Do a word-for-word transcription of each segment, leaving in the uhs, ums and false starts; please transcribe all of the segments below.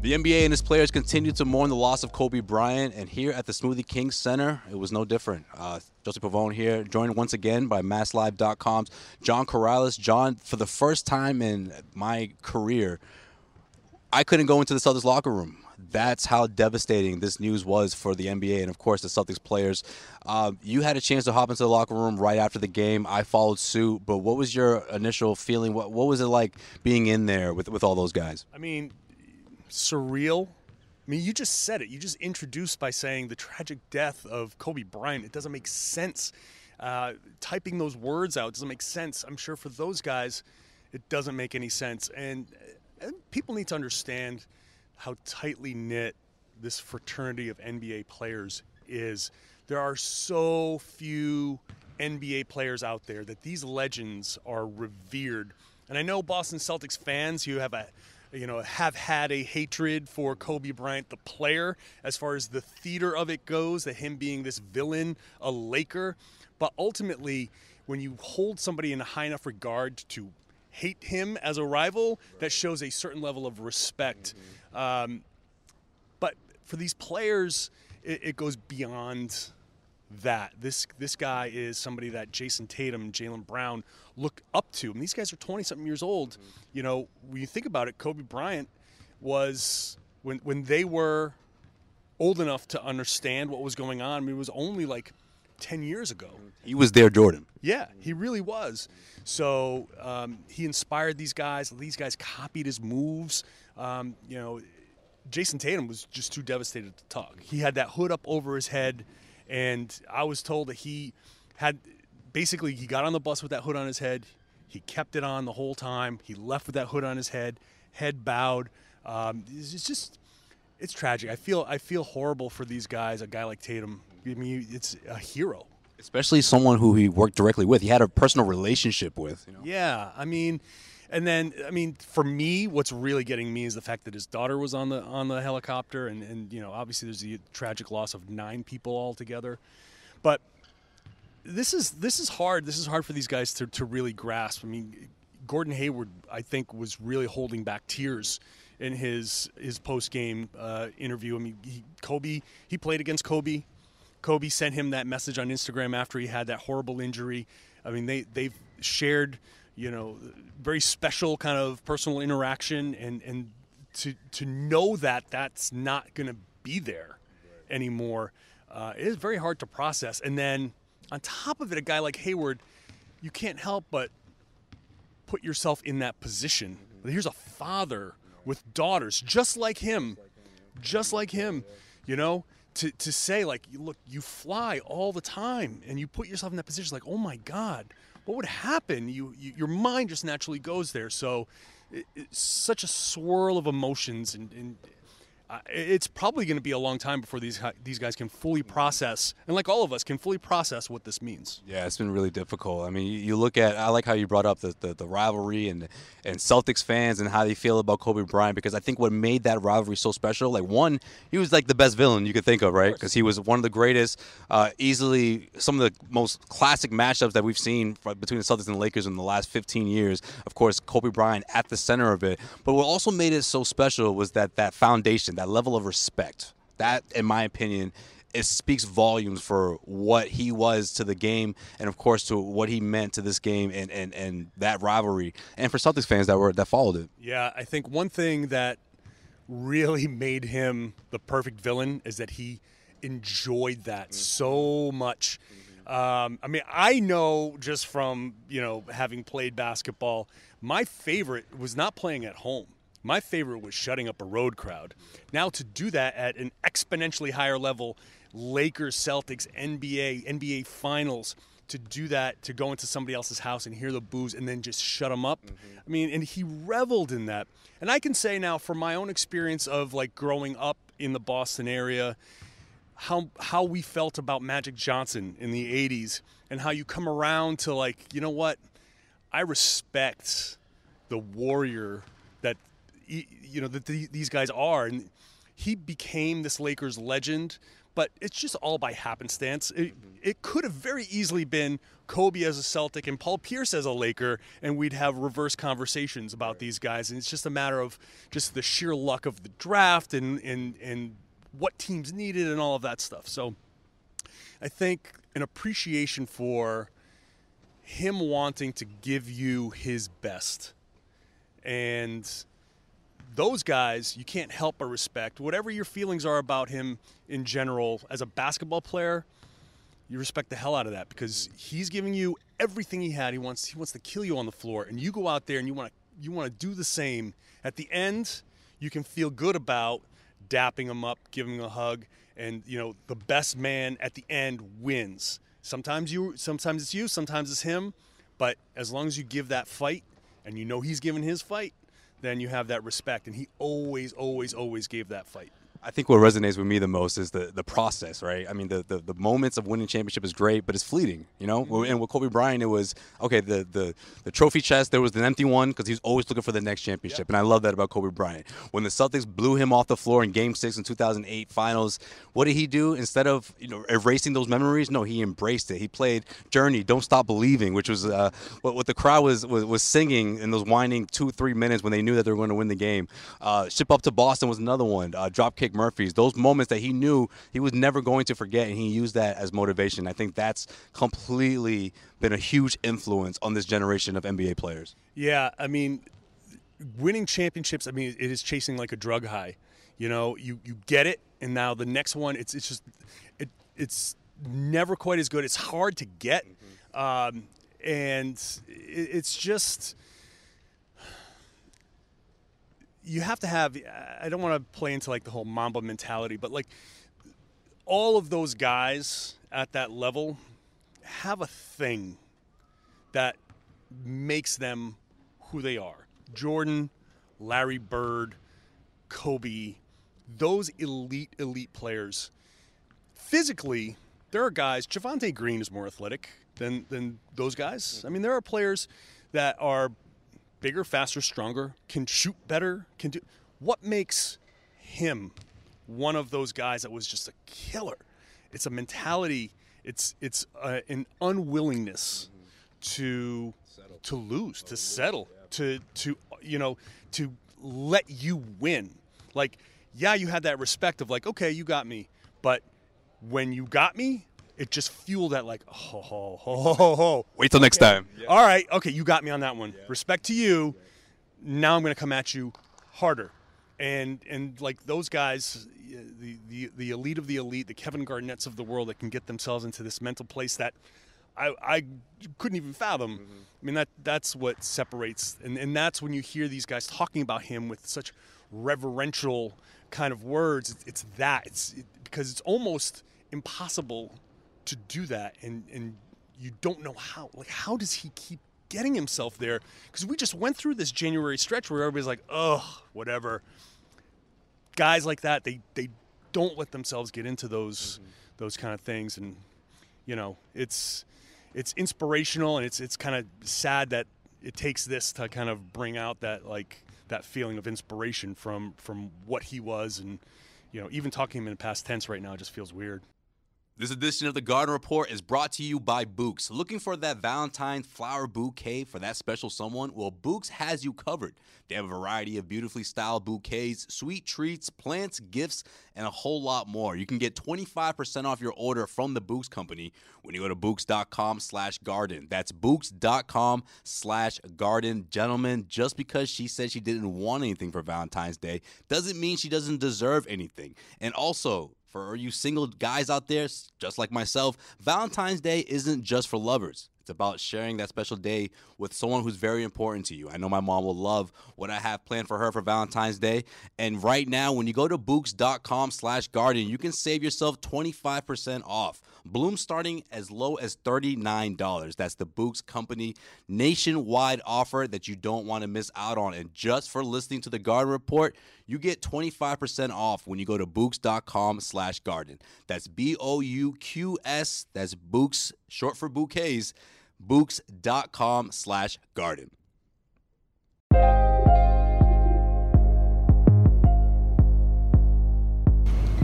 The N B A and its players continue to mourn the loss of Kobe Bryant, and here at the Smoothie King Center, it was no different. Uh, Joseph Pavone here, joined once again by Mass Live dot com's John Karalis. John, for the first time in my career, I couldn't go into the Celtics locker room. That's how devastating this news was for the N B A and, of course, the Celtics players. Uh, you had a chance to hop into the locker room right after the game. I followed suit, but what was your initial feeling? What what was it like being in there with, with all those guys? I mean... surreal. I mean, you just said it. You just introduced by saying the tragic death of Kobe Bryant. It doesn't make sense. Uh, typing those words out doesn't make sense. I'm sure for those guys, it doesn't make any sense. And, and people need to understand how tightly knit this fraternity of N B A players is. There are so few N B A players out there that these legends are revered. And I know Boston Celtics fans who have a you know, have had a hatred for Kobe Bryant, the player, as far as the theater of it goes, that him being this villain, a Laker. But ultimately, when you hold somebody in a high enough regard to hate him as a rival, that shows a certain level of respect. Mm-hmm. Um, but for these players, it, it goes beyond that. This this guy is somebody that Jason Tatum, Jaylen Brown looked up to. And these guys are twenty-something years old. Mm-hmm. You know, when you think about it, Kobe Bryant was, when when they were old enough to understand what was going on, I mean, it was only like ten years ago. He was their Jordan. Yeah, he really was. So um, he inspired these guys. These guys copied his moves. Um, you know, Jason Tatum was just too devastated to talk. He had that hood up over his head. And I was told that he had basically he got on the bus with that hood on his head. He kept it on the whole time. He left with that hood on his head, head bowed. Um, it's just it's tragic. I feel I feel horrible for these guys. A guy like Tatum, I mean, it's a hero, especially someone who he worked directly with. He had a personal relationship with. You know? Yeah, I mean, and then I mean, for me, what's really getting me is the fact that his daughter was on the on the helicopter, and, and you know, obviously there's the tragic loss of nine people altogether. But this is this is hard. This is hard for these guys to, to really grasp. I mean, Gordon Hayward, I think, was really holding back tears in his his post game uh, interview. I mean, he, Kobe, he played against Kobe. Kobe sent him that message on Instagram after he had that horrible injury. I mean, they they've shared, you know, very special kind of personal interaction, and, and to to know that that's not going to be there anymore, uh, it is very hard to process. And then on top of it, a guy like Hayward, you can't help but put yourself in that position. Here's a father with daughters just like him, just like him, you know, to, to say, like, look, you fly all the time, and you put yourself in that position, like, oh, my God. What would happen? You, you, your mind just naturally goes there. So it, it's such a swirl of emotions, and, and uh, it's probably going to be a long time before these these guys can fully process, and like all of us, can fully process what this means. Yeah, it's been really difficult. I mean, you look at, I like how you brought up the, the, the rivalry and, and Celtics fans and how they feel about Kobe Bryant, because I think what made that rivalry so special, like one, he was like the best villain you could think of, right? Because he was one of the greatest, uh, easily some of the most classic matchups that we've seen between the Celtics and the Lakers in the last fifteen years. Of course, Kobe Bryant at the center of it. But what also made it so special was that that foundation, that level of respect. That, in my opinion, it speaks volumes for what he was to the game and, of course, to what he meant to this game and, and, and that rivalry and for Celtics fans that were that followed it. Yeah, I think one thing that really made him the perfect villain is that he enjoyed that mm-hmm. so much. Um, I mean, I know just from, you know, having played basketball, my favorite was not playing at home. My favorite was shutting up a road crowd. Now to do that at an exponentially higher level, Lakers, Celtics, N B A, N B A Finals, to do that, to go into somebody else's house and hear the boos and then just shut them up. Mm-hmm. I mean, and he reveled in that. And I can say now from my own experience of like growing up in the Boston area, how how we felt about Magic Johnson in the eighties and how you come around to like, you know what, I respect the warrior that, you know, that these guys are. And he became this Lakers legend, but it's just all by happenstance. It, it could have very easily been Kobe as a Celtic and Paul Pierce as a Laker, and we'd have reverse conversations about right. these guys. And it's just a matter of just the sheer luck of the draft and, and, and what teams needed and all of that stuff. So I think an appreciation for him wanting to give you his best. And those guys, you can't help but respect. Whatever your feelings are about him in general, as a basketball player, you respect the hell out of that because he's giving you everything he had. He wants he wants to kill you on the floor, and you go out there and you want to you want to do the same. At the end, you can feel good about dapping him up, giving him a hug, and you know the best man at the end wins. Sometimes you, sometimes it's you, sometimes it's him, but as long as you give that fight, and you know he's giving his fight, then you have that respect. And he always, always, always gave that fight. I think what resonates with me the most is the, the process, right? I mean, the, the, the moments of winning championship is great, but it's fleeting, you know? Mm-hmm. And with Kobe Bryant, it was, okay, the, the, the trophy chest, there was an empty one because he was always looking for the next championship. Yep. And I love that about Kobe Bryant. When the Celtics blew him off the floor in Game six in two thousand eight finals, what did he do? Instead of, you know, erasing those memories, no, he embraced it. He played Journey, Don't Stop Believing, which was uh, what, what the crowd was, was, was singing in those winding two, three minutes when they knew that they were going to win the game. Uh, Ship Up to Boston was another one. Uh, Dropkick Murphys, those moments that he knew he was never going to forget, and he used that as motivation. I think that's completely been a huge influence on this generation of N B A players. Yeah, I mean, winning championships, I mean, it is chasing like a drug high. You know, you, you get it, and now the next one, it's it's just, it it's never quite as good. It's hard to get, mm-hmm. um, and it, it's just... You have to have, I don't want to play into like the whole Mamba mentality, but like all of those guys at that level have a thing that makes them who they are. Jordan, Larry Bird, Kobe, those elite, elite players. Physically, there are guys, Javonte Green is more athletic than, than those guys. I mean, there are players that are bigger, faster, stronger, can shoot better, can do. What makes him one of those guys that was just a killer? It's a mentality. It's it's a, an unwillingness mm-hmm. to settle. to lose, oh, to settle, yeah. to to you know, to let you win. Like, yeah, you had that respect of like, okay, you got me, but when you got me, it just fueled that, like, ho, ho, ho, ho, ho. Wait till next time. Yeah. All right. Okay, you got me on that one. Yeah. Respect to you. Yeah. Now I'm going to come at you harder. And, and like, those guys, the, the, the elite of the elite, the Kevin Garnetts of the world that can get themselves into this mental place that I, I couldn't even fathom. Mm-hmm. I mean, that that's what separates. And, and that's when you hear these guys talking about him with such reverential kind of words. It's, it's that. It's it, because it's almost impossible to do that, and and you don't know how. Like, how does he keep getting himself there? Because we just went through this January stretch where everybody's like, oh, whatever. guys like that, they they don't let themselves get into those mm-hmm. those kind of things, and you know, it's it's inspirational, and it's it's kind of sad that it takes this to kind of bring out that like that feeling of inspiration from from what he was, and you know, even talking him in the past tense right now just feels weird. This edition of the Garden Report is brought to you by Bouqs. Looking for that Valentine's flower bouquet for that special someone? Well, Bouqs has you covered. They have a variety of beautifully styled bouquets, sweet treats, plants, gifts, and a whole lot more. You can get twenty-five percent off your order from the Bouqs Company when you go to Bouqs.com slash garden. That's Bouqs.com slash garden. Gentlemen, just because she said she didn't want anything for Valentine's Day doesn't mean she doesn't deserve anything. And also, for you single guys out there, just like myself, Valentine's Day isn't just for lovers. It's about sharing that special day with someone who's very important to you. I know my mom will love what I have planned for her for Valentine's Day. And right now, when you go to Bouqs.com slash garden, you can save yourself twenty-five percent off. Blooms starting as low as thirty-nine dollars. That's the Bouqs Company nationwide offer that you don't want to miss out on. And just for listening to the Garden Report, you get twenty-five percent off when you go to Bouqs.com slash garden. That's B O U Q S. That's Bouqs, short for bouquets. Bouqs.com slash garden.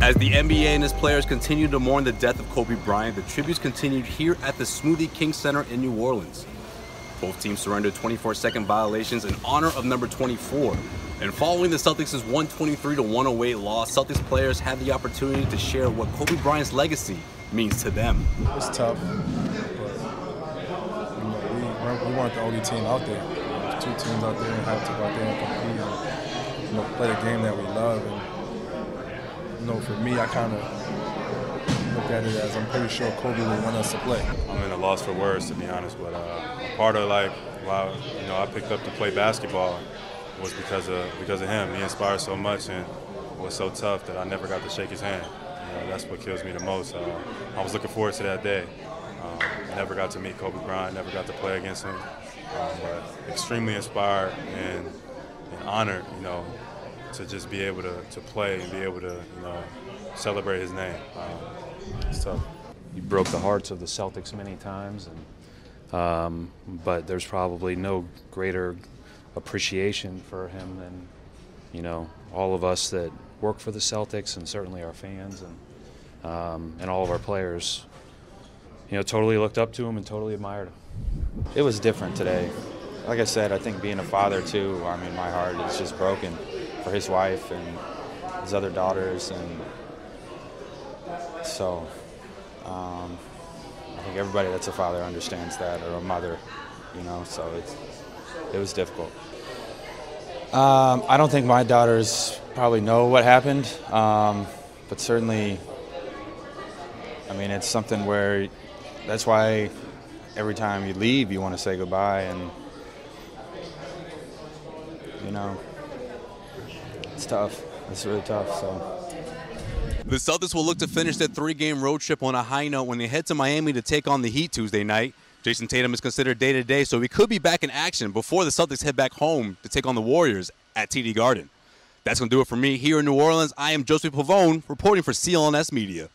As the N B A and its players continue to mourn the death of Kobe Bryant, the tributes continued here at the Smoothie King Center in New Orleans. Both teams surrendered twenty-four second violations in honor of number twenty-four. And following the Celtics' one twenty-three to one oh eight loss, Celtics players had the opportunity to share what Kobe Bryant's legacy means to them. It's tough. We weren't the only team out there. There's two teams out there and have to go out there and compete and, you know, play the game that we love. And, you know, for me, I kind of look at it as I'm pretty sure Kobe would want us to play. I'm at a loss for words, to be honest, but uh, part of like why you know I picked up to play basketball was because of because of him. He inspired so much and was so tough that I never got to shake his hand. You know, that's what kills me the most. Uh, I was looking forward to that day. Um, never got to meet Kobe Bryant, never got to play against him, um, but extremely inspired and, and honored, you know, to just be able to, to play and be able to, you know, celebrate his name. Um, it's tough. You broke the hearts of the Celtics many times, and, um, but there's probably no greater appreciation for him than, you know, all of us that work for the Celtics, and certainly our fans and um, and all of our players. You know, totally looked up to him and totally admired him. It was different today. Like I said, I think being a father too, I mean, my heart is just broken for his wife and his other daughters. And so um, I think everybody that's a father understands that, or a mother, you know, so it's, it was difficult. Um, I don't think my daughters probably know what happened, um, but certainly, I mean, it's something where, that's why every time you leave, you want to say goodbye, and, you know, it's tough. It's really tough, so. The Celtics will look to finish that three-game road trip on a high note when they head to Miami to take on the Heat Tuesday night. Jason Tatum is considered day-to-day, so he could be back in action before the Celtics head back home to take on the Warriors at T D Garden. That's going to do it for me here in New Orleans. I am Joseph Pavone, reporting for C L N S Media.